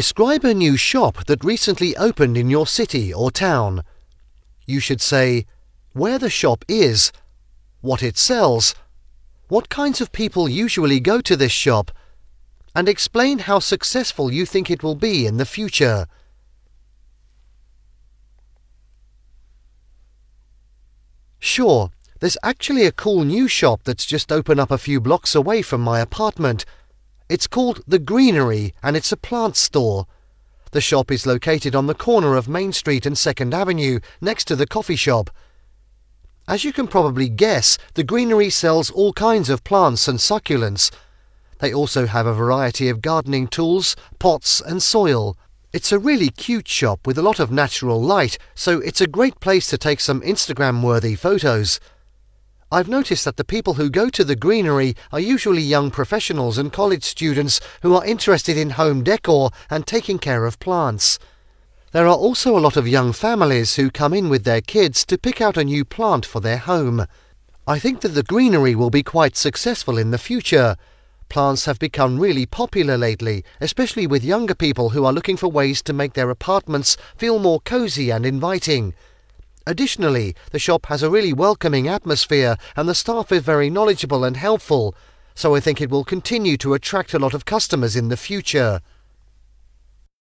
Describe a new shop that recently opened in your city or town. You should say where the shop is, what it sells, what kinds of people usually go to this shop, and explain how successful you think it will be in the future. Sure, there's actually a cool new shop that's just opened up a few blocks away from my apartment. It's called The Greenery, and it's a plant store. The shop is located on the corner of Main Street and 2nd Avenue, next to the coffee shop. As you can probably guess, The Greenery sells all kinds of plants and succulents. They also have a variety of gardening tools, pots and soil. It's a really cute shop with a lot of natural light, so it's a great place to take some Instagram-worthy photos. I've noticed that the people who go to The Greenery are usually young professionals and college students who are interested in home decor and taking care of plants. There are also a lot of young families who come in with their kids to pick out a new plant for their home. I think that The Greenery will be quite successful in the future. Plants have become really popular lately, especially with younger people who are looking for ways to make their apartments feel more cozy and inviting. Additionally, the shop has a really welcoming atmosphere and the staff is very knowledgeable and helpful, so I think it will continue to attract a lot of customers in the future.